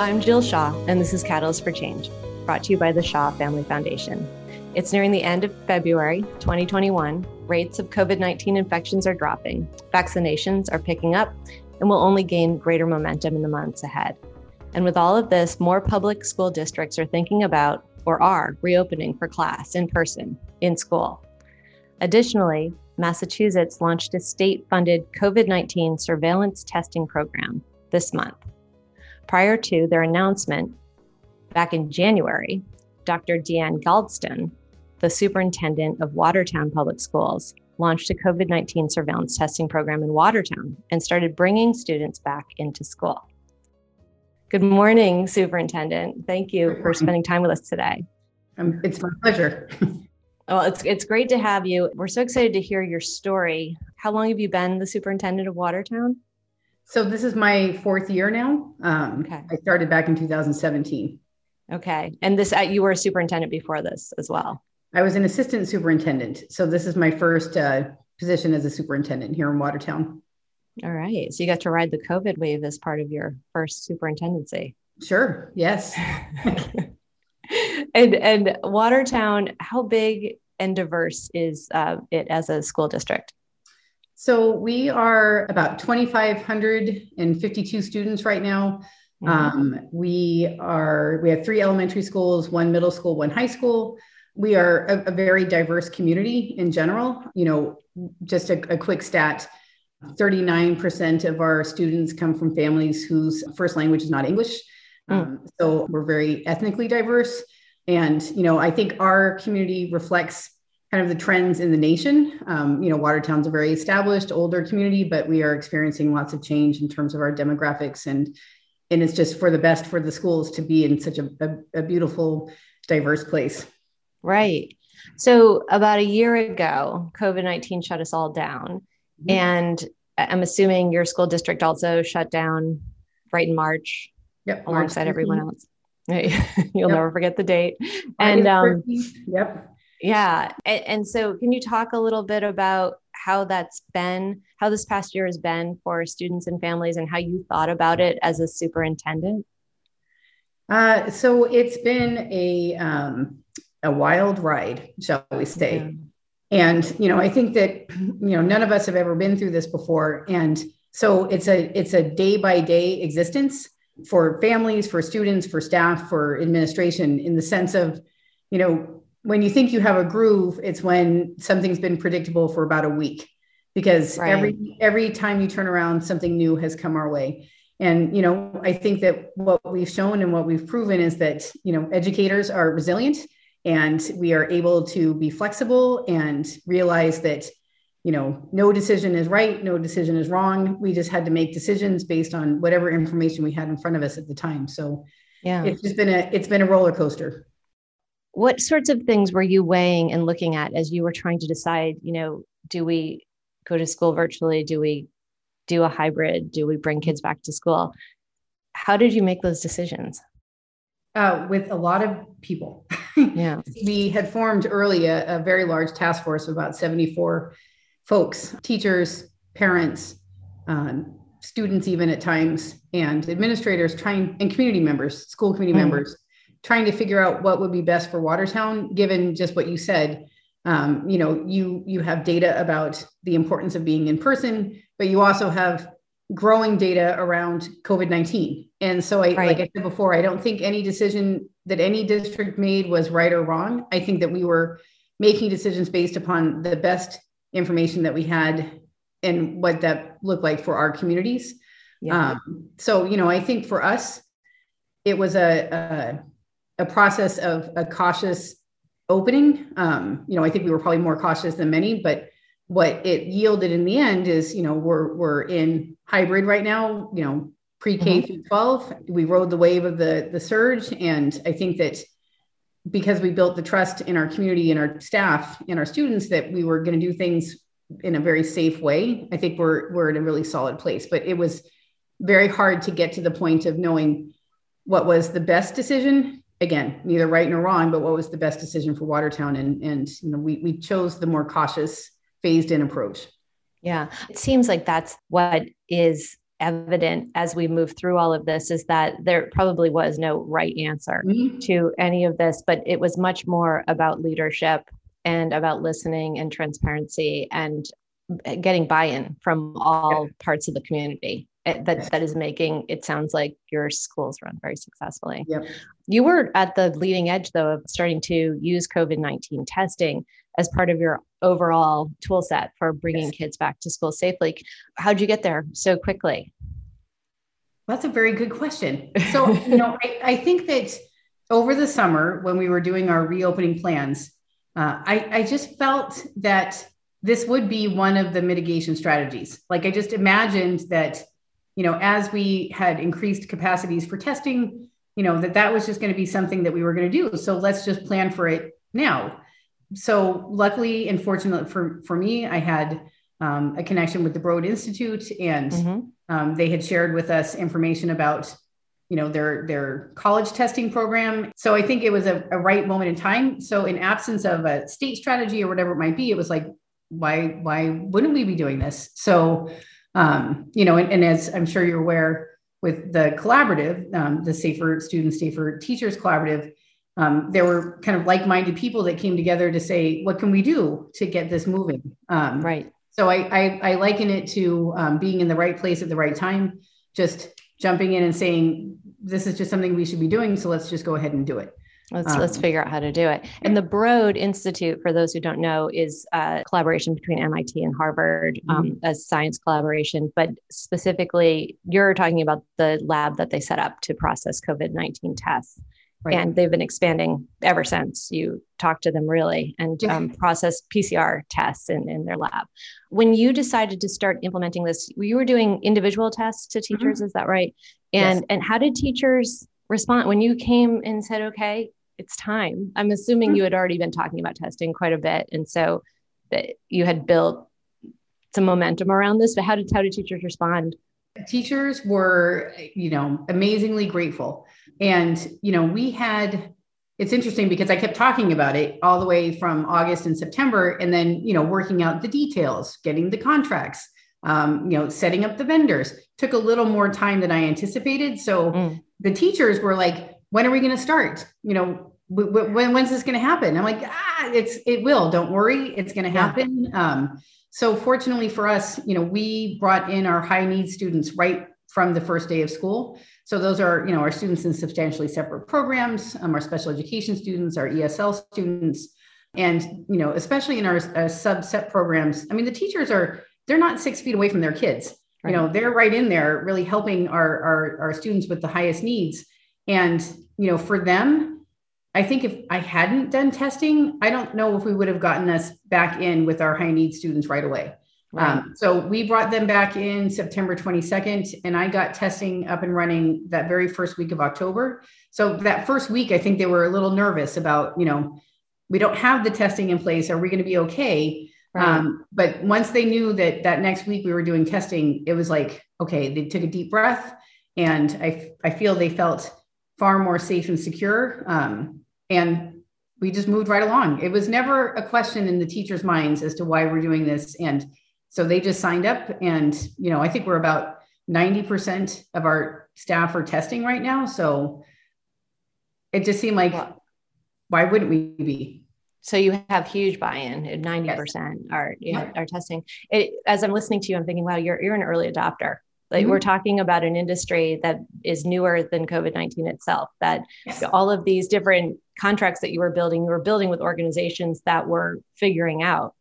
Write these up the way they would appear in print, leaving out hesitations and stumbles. I'm Jill Shaw, and this is Catalyst for Change, brought to you by the Shaw Family Foundation. It's nearing the end of February 2021. Rates of COVID-19 infections are dropping, vaccinations are picking up, and will only gain greater momentum in the months ahead. And with all of this, more public school districts are thinking about or are reopening for class in person, in school. Additionally, Massachusetts launched a state-funded COVID-19 surveillance testing program this month. Prior to their announcement, back in January, Dr. Deanne Galdstone, the superintendent of Watertown Public Schools, launched a COVID-19 surveillance testing program in Watertown and started bringing students back into school. Good morning, Superintendent. Thank you for spending time with us today. It's my pleasure. Well, it's great to have you. We're so excited to hear your story. How long have you been the superintendent of Watertown? So this is my fourth year now. Okay. I started back in 2017. Okay. And this, you were a superintendent before this as well? I was an assistant superintendent. So this is my first position as a superintendent here in Watertown. All right. So you got to ride the COVID wave as part of your first superintendency. Sure. Yes. And Watertown, how big and diverse is it as a school district? So we are about 2,552 students right now. Mm-hmm. We have three elementary schools, one middle school, one high school. We are a very diverse community in general. You know, just a quick stat, 39% of our students come from families whose first language is not English. So we're very ethnically diverse. And, you know, I think our community reflects kind of the trends in the nation. You know, Watertown's a very established, older community, but we are experiencing lots of change in terms of our demographics. And it's just for the best for the schools to be in such a beautiful, diverse place. Right. So about a year ago, COVID-19 shut us all down. Mm-hmm. And I'm assuming your school district also shut down right in March. Yep, alongside everyone else. You'll never forget the date. And yeah. And so can you talk a little bit about how that's been, how this past year has been for students and families and how you thought about it as a superintendent? So it's been a wild ride, shall we say. Yeah. And, you know, I think that, you know, none of us have ever been through this before. And so it's a day by day existence for families, for students, for staff, for administration, in the sense of, you know, when you think you have a groove, it's when something's been predictable for about a week, because right. every time you turn around, something new has come our way. And, you know, I think that what we've shown and what we've proven is that, you know, educators are resilient and we are able to be flexible and realize that, you know, no decision is right, no decision is wrong. We just had to make decisions based on whatever information we had in front of us at the time. So yeah, it's just been a roller coaster. What sorts of things were you weighing and looking at as you were trying to decide, you know, do we go to school virtually? Do we do a hybrid? Do we bring kids back to school? How did you make those decisions? With a lot of people. Yeah. We had formed early a very large task force of about 74 folks, teachers, parents, students, even at times, and administrators and community members, school community members, trying to figure out what would be best for Watertown, given just what you said. You know, you have data about the importance of being in person, but you also have growing data around COVID-19. And so like I said before, I don't think any decision that any district made was right or wrong. I think that we were making decisions based upon the best information that we had and what that looked like for our communities. Yeah. So, you know, I think for us, it was a process of a cautious opening. You know, I think we were probably more cautious than many, but what it yielded in the end is, you know, we're in hybrid right now, you know, pre-K through 12. We rode the wave of the surge. And I think that because we built the trust in our community and our staff and our students that we were going to do things in a very safe way, I think we're in a really solid place. But it was very hard to get to the point of knowing what was the best decision. Again, neither right nor wrong, but what was the best decision for Watertown. And you know, we chose the more cautious, phased in approach. Yeah. It seems like that's what is evident as we move through all of this is that there probably was no right answer to any of this, but it was much more about leadership and about listening and transparency and getting buy-in from all parts of the community that is making it sounds like your schools run very successfully. Yep. You were at the leading edge, though, of starting to use COVID-19 testing as part of your overall tool set for bringing kids back to school safely. How'd you get there so quickly? That's a very good question. So, I think that over the summer when we were doing our reopening plans, I just felt that this would be one of the mitigation strategies. Like I just imagined that, as we had increased capacities for testing, that was just going to be something that we were going to do. So let's just plan for it now. So luckily and fortunately for me, I had a connection with the Broad Institute, and they had shared with us information about, their college testing program. So I think it was a right moment in time. So in absence of a state strategy or whatever it might be, it was like, why wouldn't we be doing this? So, and as I'm sure you're aware with the collaborative, the Safer Students, Safer Teachers Collaborative, there were kind of like-minded people that came together to say, what can we do to get this moving? Right. So I liken it to being in the right place at the right time, just jumping in and saying, this is just something we should be doing. So let's just go ahead and do it. Let's figure out how to do it. And the Broad Institute, for those who don't know, is a collaboration between MIT and Harvard, a science collaboration. But specifically, you're talking about the lab that they set up to process COVID-19 tests. Right. And they've been expanding ever since you talked to them, really, and process PCR tests in their lab. When you decided to start implementing this, you were doing individual tests to teachers, is that right? And and how did teachers respond when you came and said, okay, it's time? I'm assuming you had already been talking about testing quite a bit, and so that you had built some momentum around this. But how did teachers respond? Teachers were, amazingly grateful. And, it's interesting because I kept talking about it all the way from August and September, and then, working out the details, getting the contracts, setting up the vendors took a little more time than I anticipated. So the teachers were like, when are we going to start? When's this going to happen? I'm like, it will, don't worry. It's going to happen. So fortunately for us, we brought in our high need students right from the first day of school. So those are, our students in substantially separate programs, our special education students, our ESL students, and, especially in our subset programs. I mean, the teachers they're not 6 feet away from their kids. Right. They're right in there really helping our students with the highest needs. And, for them, I think if I hadn't done testing, I don't know if we would have gotten us back in with our high need students right away. Right. So we brought them back in September 22nd, and I got testing up and running that very first week of October. So that first week, I think they were a little nervous about, we don't have the testing in place. Are we going to be okay? Right. But once they knew that next week we were doing testing, it was like, okay, they took a deep breath, and I feel they felt far more safe and secure. And we just moved right along. It was never a question in the teachers' minds as to why we're doing this. And so they just signed up. And, I think we're about 90% of our staff are testing right now. So it just seemed like, why wouldn't we be? So you have huge buy-in, 90% are testing. As I'm listening to you, I'm thinking, wow, you're an early adopter. Like we're talking about an industry that is newer than COVID-19 itself, that all of these different contracts that you were building with organizations that were figuring out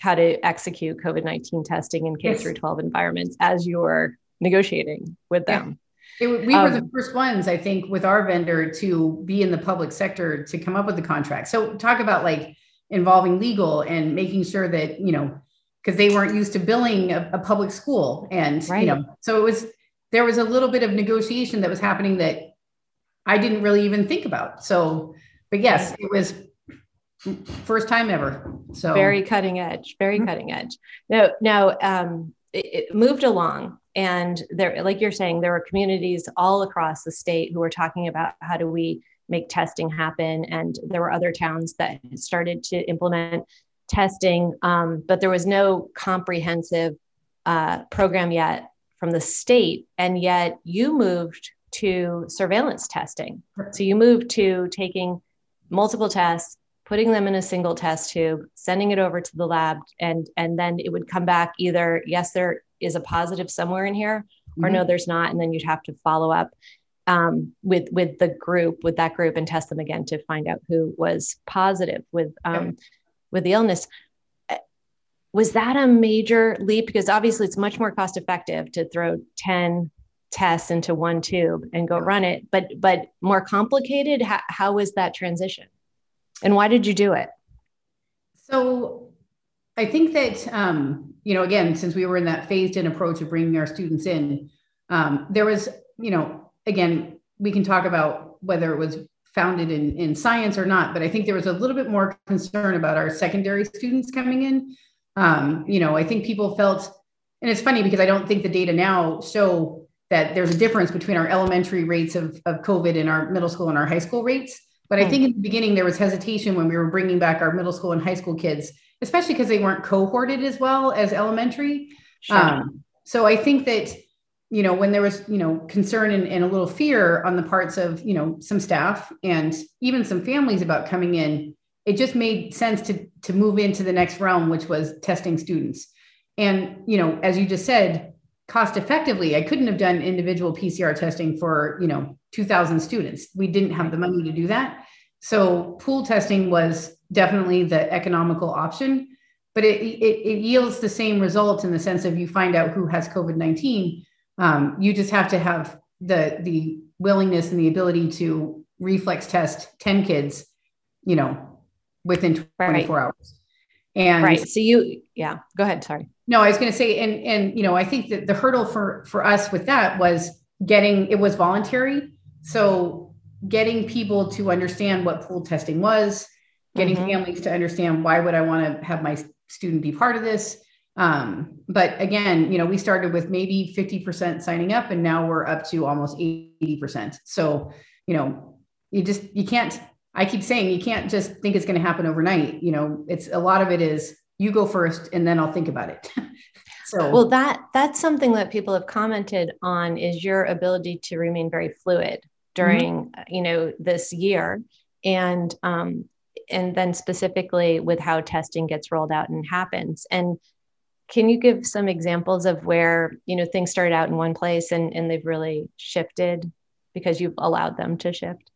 how to execute COVID-19 testing in K through 12 environments as you were negotiating with them. We were the first ones, I think, with our vendor to be in the public sector to come up with the contract. So talk about like involving legal and making sure that, because they weren't used to billing a public school. And, so there was a little bit of negotiation that was happening that I didn't really even think about. So, but yes, it was first time ever. So very cutting edge. No, it moved along. And there, like you're saying, there were communities all across the state who were talking about how do we make testing happen. And there were other towns that started to implement testing, but there was no comprehensive program yet from the state, and yet you moved to surveillance testing. So you moved to taking multiple tests, putting them in a single test tube, sending it over to the lab, and then it would come back either, yes, there is a positive somewhere in here, or no, there's not. And then you'd have to follow up with that group and test them again to find out who was positive with the illness. Was that a major leap? Because obviously it's much more cost effective to throw 10 tests into one tube and go run it, but more complicated. How was that transition? And why did you do it? So I think that, again, since we were in that phased in approach of bringing our students in, there was, again, we can talk about whether it was founded in science or not, but I think there was a little bit more concern about our secondary students coming in. I think people felt, and it's funny because I don't think the data now show that there's a difference between our elementary rates of COVID and our middle school and our high school rates. But I think in the beginning, there was hesitation when we were bringing back our middle school and high school kids, especially because they weren't cohorted as well as elementary. Sure. So I think that, when there was, concern and a little fear on the parts of, some staff and even some families about coming in, it just made sense to move into the next realm, which was testing students. And, as you just said, cost effectively, I couldn't have done individual PCR testing for, 2,000 students. We didn't have the money to do that. So pool testing was definitely the economical option, but it yields the same result in the sense of you find out who has COVID-19. You just have to have the willingness and the ability to reflex test 10 kids, within 24 hours. And so go ahead. Sorry. No, I was going to say, and I think that the hurdle for us with that was it was voluntary. So getting people to understand what pool testing was, getting families to understand why would I want to have my student be part of this. But again, we started with maybe 50% signing up, and now we're up to almost 80%. So, I keep saying, you can't just think it's going to happen overnight. It's a lot of it is you go first and then I'll think about it. So, well, that's something that people have commented on is your ability to remain very fluid during, this year and then specifically with how testing gets rolled out and happens. And can you give some examples of where, things started out in one place and they've really shifted because you've allowed them to shift?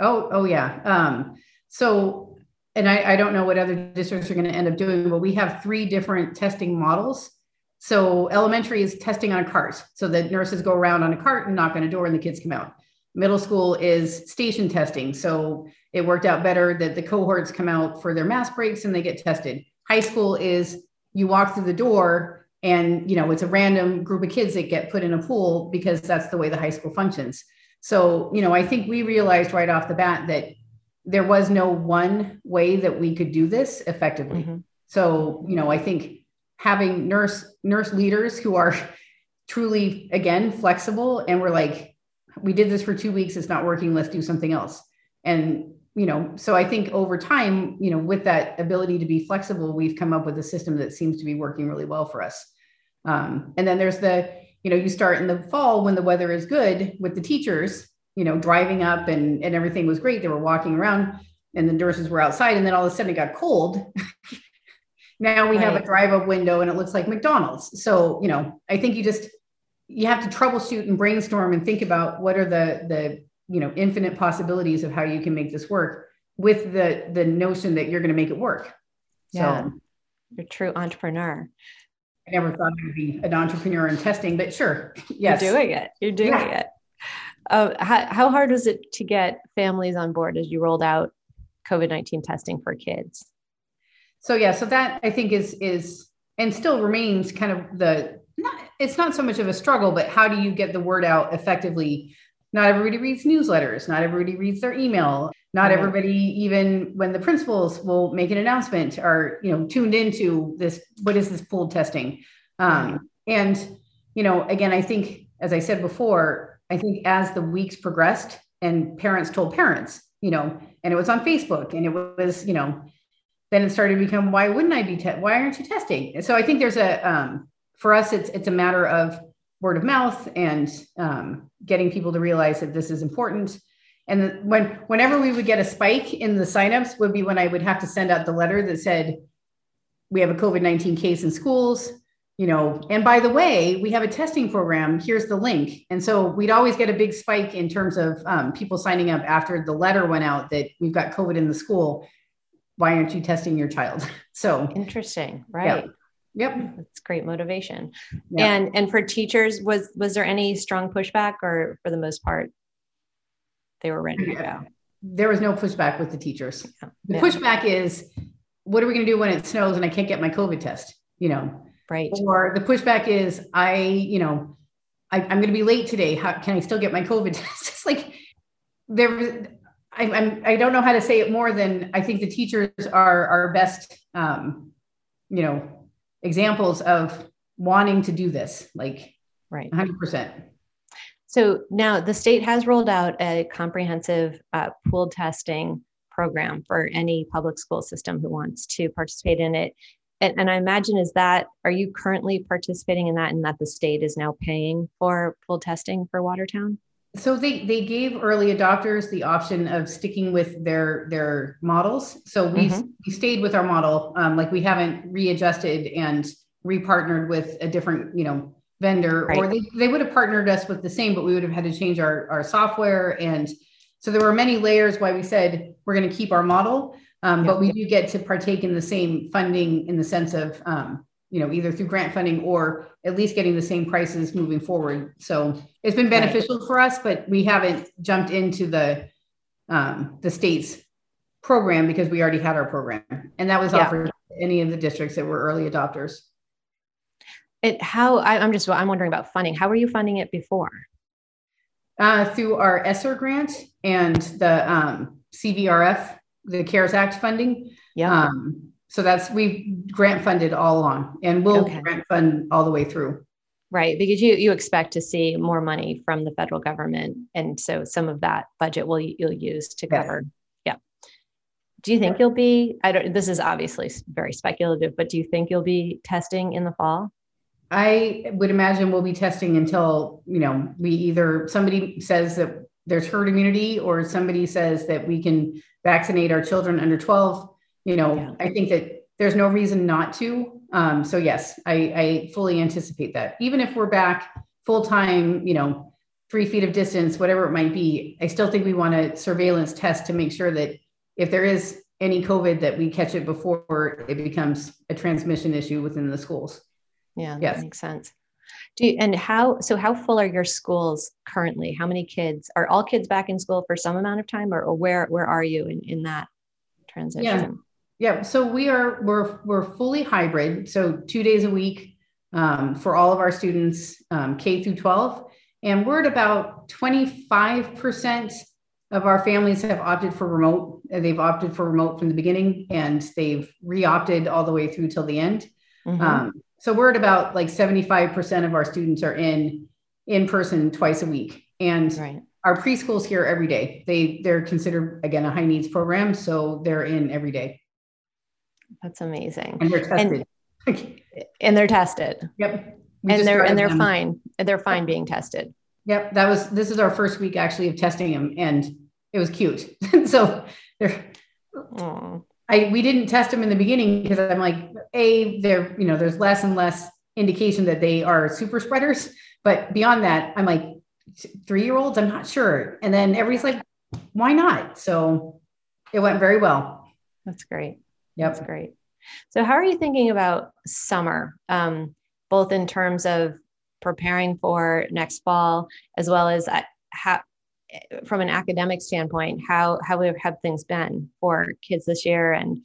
Oh yeah. So, and I don't know what other districts are going to end up doing, but we have 3 different testing models. So elementary is testing on a cart. So the nurses go around on a cart and knock on a door and the kids come out. Middle school is station testing. So it worked out better that the cohorts come out for their mass breaks and they get tested. High school is you walk through the door and, it's a random group of kids that get put in a pool because that's the way the high school functions. So, I think we realized right off the bat that there was no one way that we could do this effectively. So, I think having nurse leaders who are truly, again, flexible. And we're like, we did this for 2 weeks. It's not working. Let's do something else. And, so I think over time, with that ability to be flexible, we've come up with a system that seems to be working really well for us. And then there's you start in the fall when the weather is good with the teachers, driving up and everything was great. They were walking around and the nurses were outside. And then all of a sudden it got cold. Now we have a drive-up window and it looks like McDonald's. So, I think you have to troubleshoot and brainstorm and think about what are the infinite possibilities of how you can make this work with the notion that you're going to make it work. Yeah. So you're a true entrepreneur. I never thought I'd be an entrepreneur in testing, but sure. Yes. You're doing it. You're doing it. How hard was it to get families on board as you rolled out COVID-19 testing for kids? So yeah, so that I think is and still remains kind of it's not so much of a struggle, but how do you get the word out effectively? Not everybody reads newsletters, not everybody reads their email, not everybody, even when the principals will make an announcement, are tuned into this. What is this pool testing? And again, I think as I said before, I think as the weeks progressed and parents told parents, and it was on Facebook and it was then it started to become, why aren't you testing? So I think there's for us, it's a matter of word of mouth and getting people to realize that this is important. And whenever we would get a spike in the signups would be when I would have to send out the letter that said, we have a COVID-19 case in schools, you know, and by the way, we have a testing program, here's the link. And so we'd always get a big spike in terms of people signing up after the letter went out that we've got COVID in the school. Why aren't you testing your child? So interesting, right? Yeah. Yep. That's great motivation. Yeah. And for teachers, was there any strong pushback, or for the most part, they were ready to go? There was no pushback with the teachers. Yeah. The pushback is, what are we going to do when it snows and I can't get my COVID test, you know? Right. Or the pushback is, I'm going to be late today. How can I still get my COVID test? It's like, I don't know how to say it more than I think the teachers are our best, you know, examples of wanting to do this, like, right. 100%. So now the state has rolled out a comprehensive pool testing program for any public school system who wants to participate in it. And I imagine, are you currently participating in that, and that the state is now paying for pool testing for Watertown? So they gave early adopters the option of sticking with their models. So we stayed with our model, like we haven't readjusted and repartnered with a different, you know, vendor, right. Or they would have partnered us with the same, but we would have had to change our software. And so there were many layers why we said we're going to keep our model, but we do get to partake in the same funding in the sense of, you know, either through grant funding or at least getting the same prices moving forward. So it's been beneficial for us, but we haven't jumped into the state's program because we already had our program, and that was offered to any of the districts that were early adopters. I'm wondering about funding. How were you funding it before? Through our ESSER grant and the CVRF, the CARES Act funding. Yeah. So we've grant funded all along, and we'll grant fund all the way through. Right. Because you expect to see more money from the federal government. And so some of that budget you'll use to cover. Yeah. Do you think you'll be, this is obviously very speculative, but do you think you'll be testing in the fall? I would imagine we'll be testing until, you know, somebody says that there's herd immunity, or somebody says that we can vaccinate our children under 12. You know, I think that there's no reason not to. So yes, I fully anticipate that. Even if we're back full-time, you know, 3 feet of distance, whatever it might be, I still think we want to surveillance test to make sure that if there is any COVID, that we catch it before it becomes a transmission issue within the schools. Yeah, that makes sense. How full are your schools currently? How many kids? Are all kids back in school for some amount of time, or where are you in that transition? Yeah. So we're fully hybrid. So 2 days a week for all of our students, K through 12. And we're at about 25% of our families have opted for remote. They've opted for remote from the beginning, and they've re-opted all the way through till the end. So we're at about like 75% of our students are in person twice a week. And our preschool's here every day. They're considered, again, a high needs program. So they're in every day. That's amazing. And they're tested. And they're tested. Yep. And they're fine. They're fine being tested. Yep. This is our first week actually of testing them, and it was cute. So we didn't test them in the beginning because I'm like, there's less and less indication that they are super spreaders. But beyond that, I'm like, 3-year-olds, I'm not sure. And then everybody's like, why not? So it went very well. That's great. Yep. That's great. So how are you thinking about summer, both in terms of preparing for next fall, as well as from an academic standpoint, how have things been for kids this year? And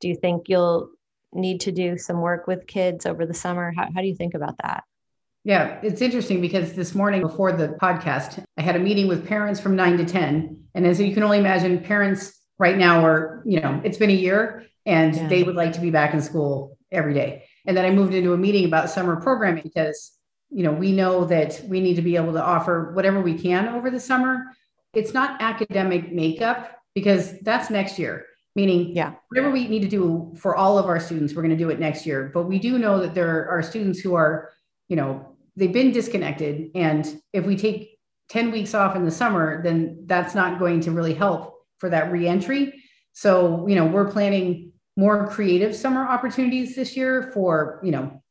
do you think you'll need to do some work with kids over the summer? How do you think about that? Yeah, it's interesting because this morning before the podcast, I had a meeting with parents from 9 to 10. And as you can only imagine, parents right now are, you know, it's been a year, and they would like to be back in school every day. And then I moved into a meeting about summer programming because, you know, we know that we need to be able to offer whatever we can over the summer. It's not academic makeup because that's next year, meaning whatever we need to do for all of our students, we're going to do it next year. But we do know that there are students who are, you know, they've been disconnected. And if we take 10 weeks off in the summer, then that's not going to really help for that reentry. So, you know, we're planning more creative summer opportunities this year for, you know,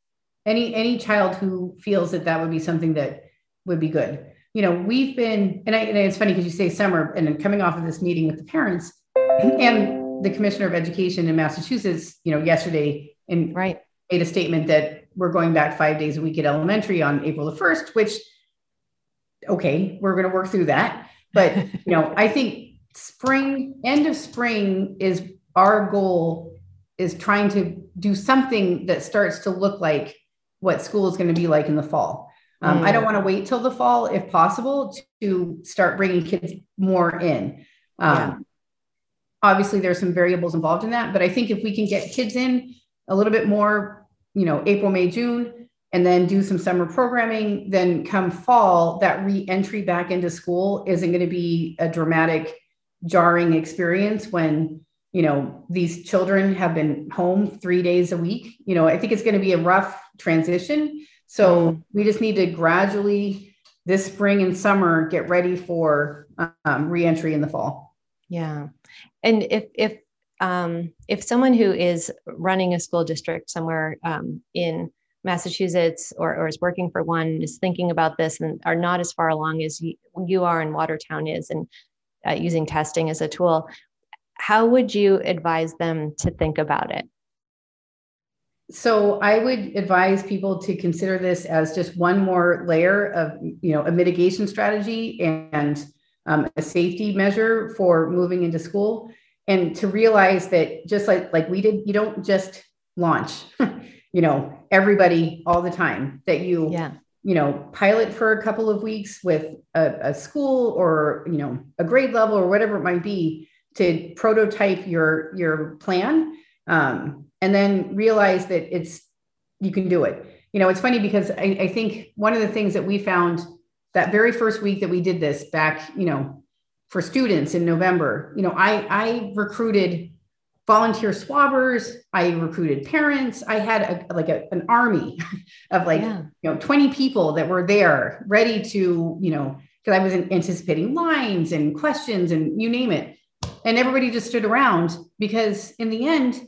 any child who feels that that would be something that would be good. You know, we've been, and it's funny because you say summer, and I'm coming off of this meeting with the parents and the commissioner of education in Massachusetts, you know, yesterday and made a statement that we're going back 5 days a week at elementary on April the 1st, which, okay, we're going to work through that. But, you know, I think spring, end of spring is our goal, is trying to do something that starts to look like what school is going to be like in the fall. I don't want to wait till the fall, if possible, to start bringing kids more in. Obviously, there's some variables involved in that, but I think if we can get kids in a little bit more, you know, April, May, June, and then do some summer programming, then come fall, that re-entry back into school isn't going to be a dramatic, jarring experience when, you know, these children have been home 3 days a week. You know, I think it's going to be a rough transition. So we just need to gradually this spring and summer get ready for reentry in the fall. Yeah. And if someone who is running a school district somewhere in Massachusetts or is working for one is thinking about this and are not as far along as you are and Watertown is, and using testing as a tool, how would you advise them to think about it? So I would advise people to consider this as just one more layer of, you know, a mitigation strategy and a safety measure for moving into school, and to realize that just like we did, you don't just launch, you know, everybody all the time, that you, you know, pilot for a couple of weeks with a school or, you know, a grade level or whatever it might be to prototype your plan. And then realize that you can do it. You know, it's funny because I think one of the things that we found that very first week that we did this back, you know, for students in November, you know, I recruited volunteer swabbers. I recruited parents. I had an army of you know, 20 people that were there ready to, you know, because I was anticipating lines and questions and you name it. And everybody just stood around because in the end,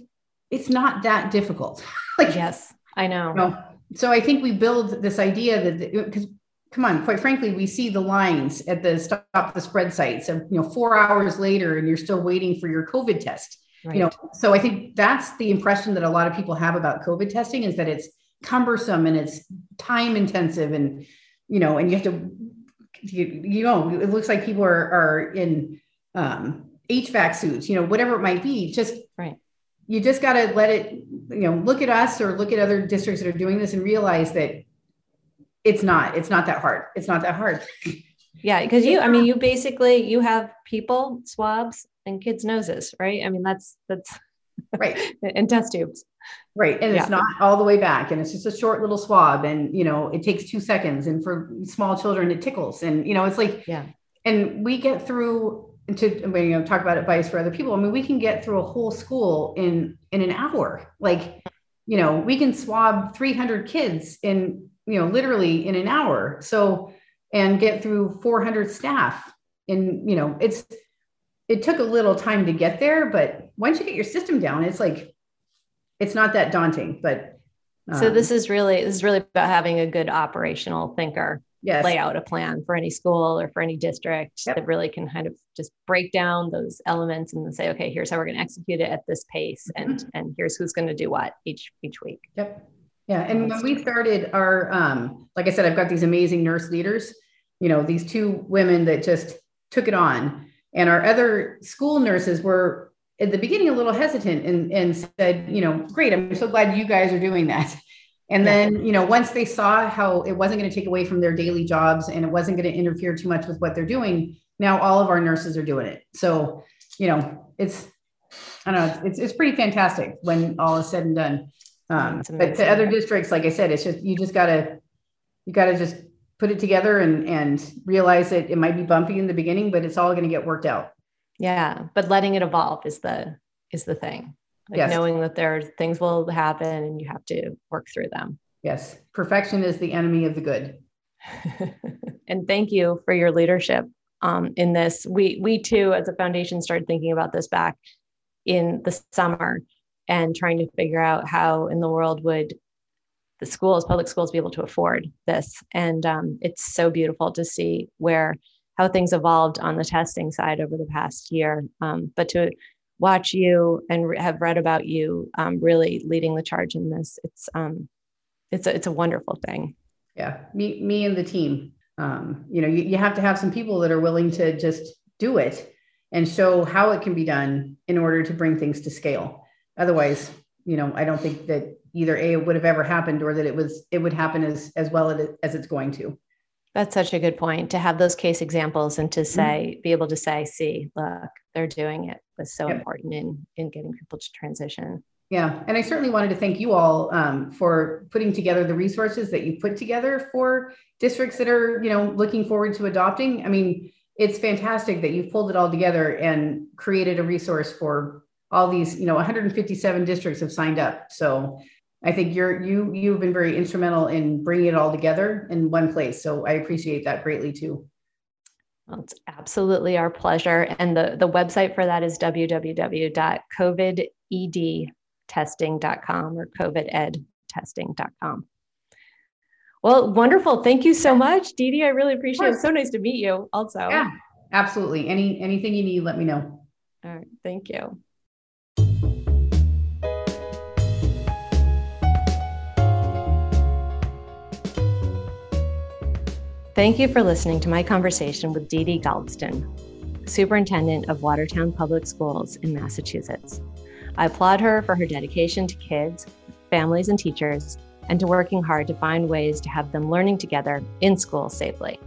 it's not that difficult. Yes, I know. You know. So I think we build this idea that, because come on, quite frankly, we see the lines at the stop the spread sites of, you know, 4 hours later and you're still waiting for your COVID test. Right. You know, so I think that's the impression that a lot of people have about COVID testing, is that it's cumbersome and it's time intensive, and, you know, and you have to, you know, it looks like people are in HVAC suits, you know, whatever it might be, just right. You just got to let it, you know, look at us or look at other districts that are doing this and realize that it's not that hard. It's not that hard. Yeah. Cause you basically, you have people, swabs and kids' noses, right? I mean, that's right. And test tubes. Right. And it's not all the way back, and it's just a short little swab, and, you know, it takes 2 seconds, and for small children, it tickles. And, you know, it's like, and we get through, to talk about advice for other people. I mean, we can get through a whole school in an hour. Like, you know, we can swab 300 kids in, you know, literally in an hour. So, and get through 400 staff in, you know, it took a little time to get there, but once you get your system down, it's like, it's not that daunting, but. So this is really about having a good operational thinker. Yes. Lay out a plan for any school or for any district that really can kind of just break down those elements and then say, okay, here's how we're going to execute it at this pace. And here's who's going to do what each week. Yep. Yeah. And when we started our, like I said, I've got these amazing nurse leaders, you know, these two women that just took it on, and our other school nurses were at the beginning a little hesitant and said, you know, great, I'm so glad you guys are doing that. And then, you know, once they saw how it wasn't going to take away from their daily jobs and it wasn't going to interfere too much with what they're doing, now all of our nurses are doing it. So, you know, it's pretty fantastic when all is said and done. But to other districts, like I said, it's just, you gotta just put it together and realize that it might be bumpy in the beginning, but it's all going to get worked out. Yeah. But letting it evolve is the thing. Knowing that there are things will happen and you have to work through them. Yes, perfection is the enemy of the good. And thank you for your leadership in this. We too, as a foundation, started thinking about this back in the summer and trying to figure out how in the world would the schools, public schools, be able to afford this. And it's so beautiful to see how things evolved on the testing side over the past year. But to watch you and have read about you really leading the charge in this, it's a wonderful thing. Yeah, me and the team. You have to have some people that are willing to just do it and show how it can be done in order to bring things to scale. Otherwise, I don't think that either it would have ever happened, or that it would happen as well as it's going to. That's such a good point, to have those case examples and to say, be able to say, see, look, they're doing it, was so important in getting people to transition. Yeah. And I certainly wanted to thank you all for putting together the resources that you put together for districts that are, looking forward to adopting. I mean, it's fantastic that you've pulled it all together and created a resource for all these, 157 districts have signed up. So I think you've been very instrumental in bringing it all together in one place. So I appreciate that greatly too. Well, it's absolutely our pleasure. And the website for that is www.covidedtesting.com or covidedtesting.com. Well, wonderful. Thank you so much, Dee Dee. I really appreciate it. It's so nice to meet you also. Yeah, absolutely. Anything you need, let me know. All right. Thank you. Thank you for listening to my conversation with Dee Dee Galdstone, Superintendent of Watertown Public Schools in Massachusetts. I applaud her for her dedication to kids, families, and teachers, and to working hard to find ways to have them learning together in school safely.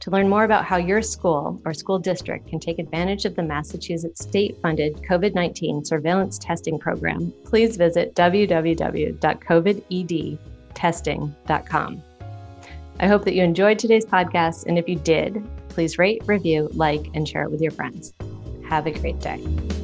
To learn more about how your school or school district can take advantage of the Massachusetts state-funded COVID-19 surveillance testing program, please visit www.covidedtesting.com. I hope that you enjoyed today's podcast, and if you did, please rate, review, like, and share it with your friends. Have a great day.